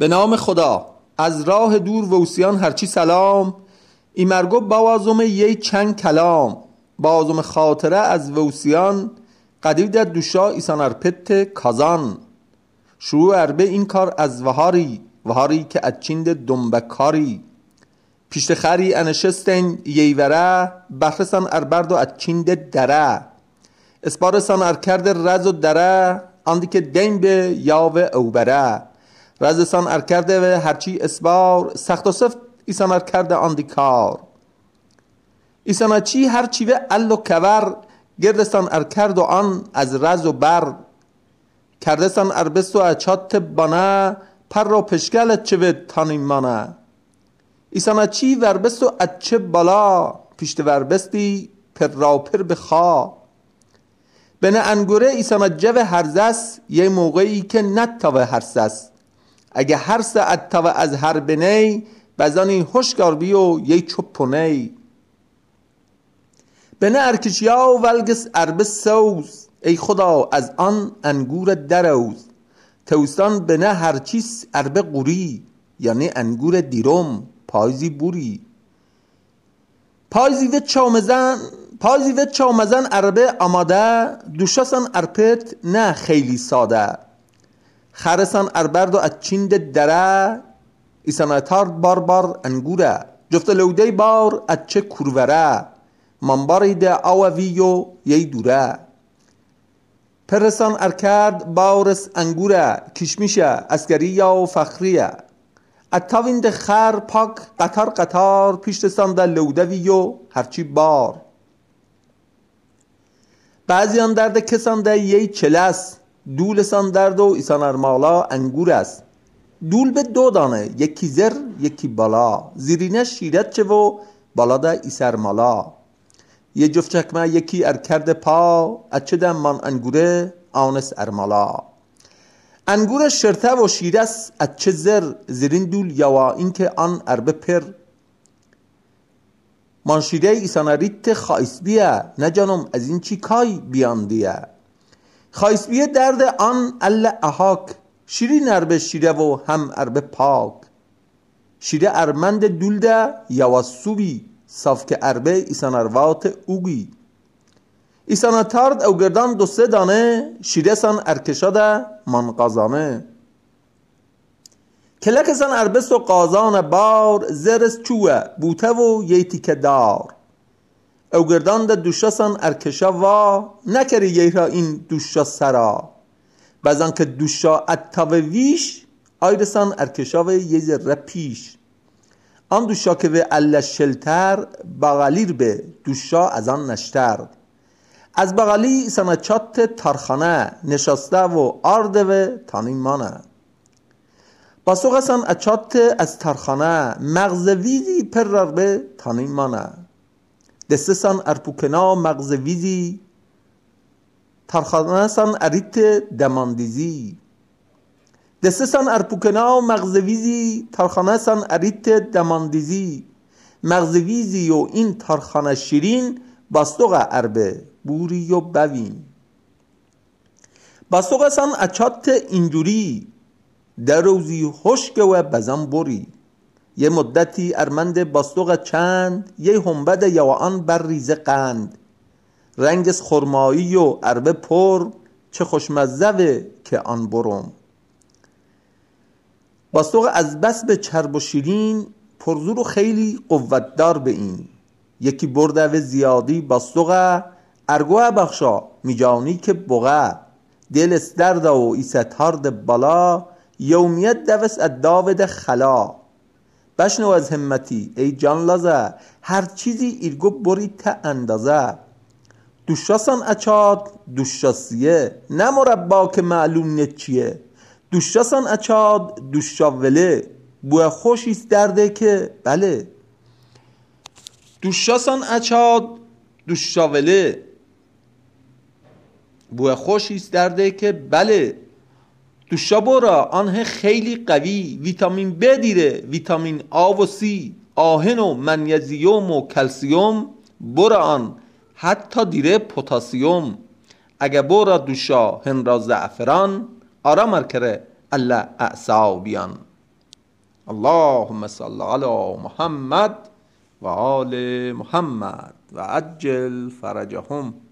به نام خدا. از راه دور و اوسیان هرچی سلام، ای مرگو بازم یه چند کلام. بازم خاطره از ووسیان، قدید در دوشا ایسان ارپت کازان. شروع عربه این کار از وهاری، وهاری که از چیند دنبکاری. پیشت خری انشستن ییوره، بحرسان اربرد و از چیند دره. اسپارسان ارکرد رز و دره، آندی که دین به یاو اوبره. رزسان ارکرده و هرچی اسبار، سخت و صفت ایسان ارکرده آندی کار. ایسان چی هرچی و ال و کور، گردستان ارکرد و آن از رز و بر. کردستان اربست و اچات بانه، پر رو پشکل چه و تانیم مانه. ایسان چی وربست و اچه بالا، پیشت وربستی پر را پر بخوا. بنه انگوره ایسان جو هرزست، یه موقعی که نتاوه هرسست. اگه هر ساعت تا و از هر بنی، بزانی هشکار بیو یه چپونی. بنه ارکشیا و ولگس اربس سوز، ای خدا از آن انگور دروز. توستان بنه هرچیس اربه قوری، یعنی انگور دیروم پایزی بوری. پایزی و چامزن اربه آماده، دوشاسن ارپت نه خیلی ساده. خرسان اربرد و اچیند دره، ایسان اتار بار بار انگوره. جفت لوده بار اچه کروره، منباری ده آووی و یه دوره. پرسان ارکرد بارس انگوره، کشمیشه اسکریه و فخریه. اتاوین ده خر پاک قطار، پیشتسان ده لودوی و هرچی بار. بعضیان درده کسان ده یه چلست، دولسان درد و ایسان ارمالا انگور است. دول به دو دانه، یکی زر یکی بالا. زیرینه شیرت چه و بالا ده ایسان ارمالا. یه جفت چکمه یکی ارکرد پا، اچه ده من انگوره آنس ارمالا. انگور شرطه و شیره است، اچه زر زیرین دول یوا این که آن اربه پر. من شیره ایسان ریت خایست بیه، نه جانم از این چی کای بیان دیه. خایسبیه درد آن اله احاک، شیری نربه شیره و هم اربه پاک. شیره ارمند دولده یواسوبی، صاف که اربه ایسان اروات اوگی. ایسان تارد او گردان دو سه دانه، شیره سان ارکشاده منقازانه. کلک سان اربست و قازان بار، زرس چوه بوته و یه تیکه دار. او گردان ده دوشاسان ارکشا وا، نکری یه را این دوشا سرا. بزن که دوشا اتاوه ویش، آیرسان ارکشا و یه ذره پیش. آن دوشا که و اله شلتر، بغلیر به دوشا از آن نشتر. از بغلی سنچات ترخانه، نشسته و آرده و تانیمانه. باسوغ سن اچات از ترخانه، مغزویزی پر را به تانیمانه. دستسان ارپوکنا مغزویزی، ترخانسان اریت دماندیزی. دستسان ارپوکنا مغزویزی، ترخانسان اریت دماندیزی. مغزویزی و این ترخانه شیرین، باستوغ اربه بوری و بوین. باستوغسان اچات اینجوری، در روزی خشک و بزن بوری. یه مدتی ارمند باستوق چند، یه همبد یوان بر ریزه قند. رنگس خرمایی و عربه پر، چه خوشمزه که آن برم. باستوق از بس به چرب و شیرین، پرزور و خیلی قوتدار به این. یکی برده و زیادی باستوق، ارگوه بخشا میجانی که بغه. دل استرده و ایستارد بالا، یومیت دوست اداود خلا. بشنو از همتی ای جان لازه، هر چیزی ایرگو بری تا اندازه. دوشاسان اچاد دوشاسیه، نه مربا که معلوم نچیه. دوشاسان اچاد دوشاوله، بوه خوشیست درده که بله. دوشاسان اچاد دوشاوله، بوه خوشیست درده که بله. دوشا برا آنه خیلی قوی، ویتامین ب دیره، ویتامین آ و سی، آهن و منیزیوم و کلسیوم. برا آن حتی دیره پوتاسیوم. اگه برا دوشا هن را زعفران، آرام ارکره الله اعصابیان. اللهم صل علی محمد و آل محمد و عجل فرجهم.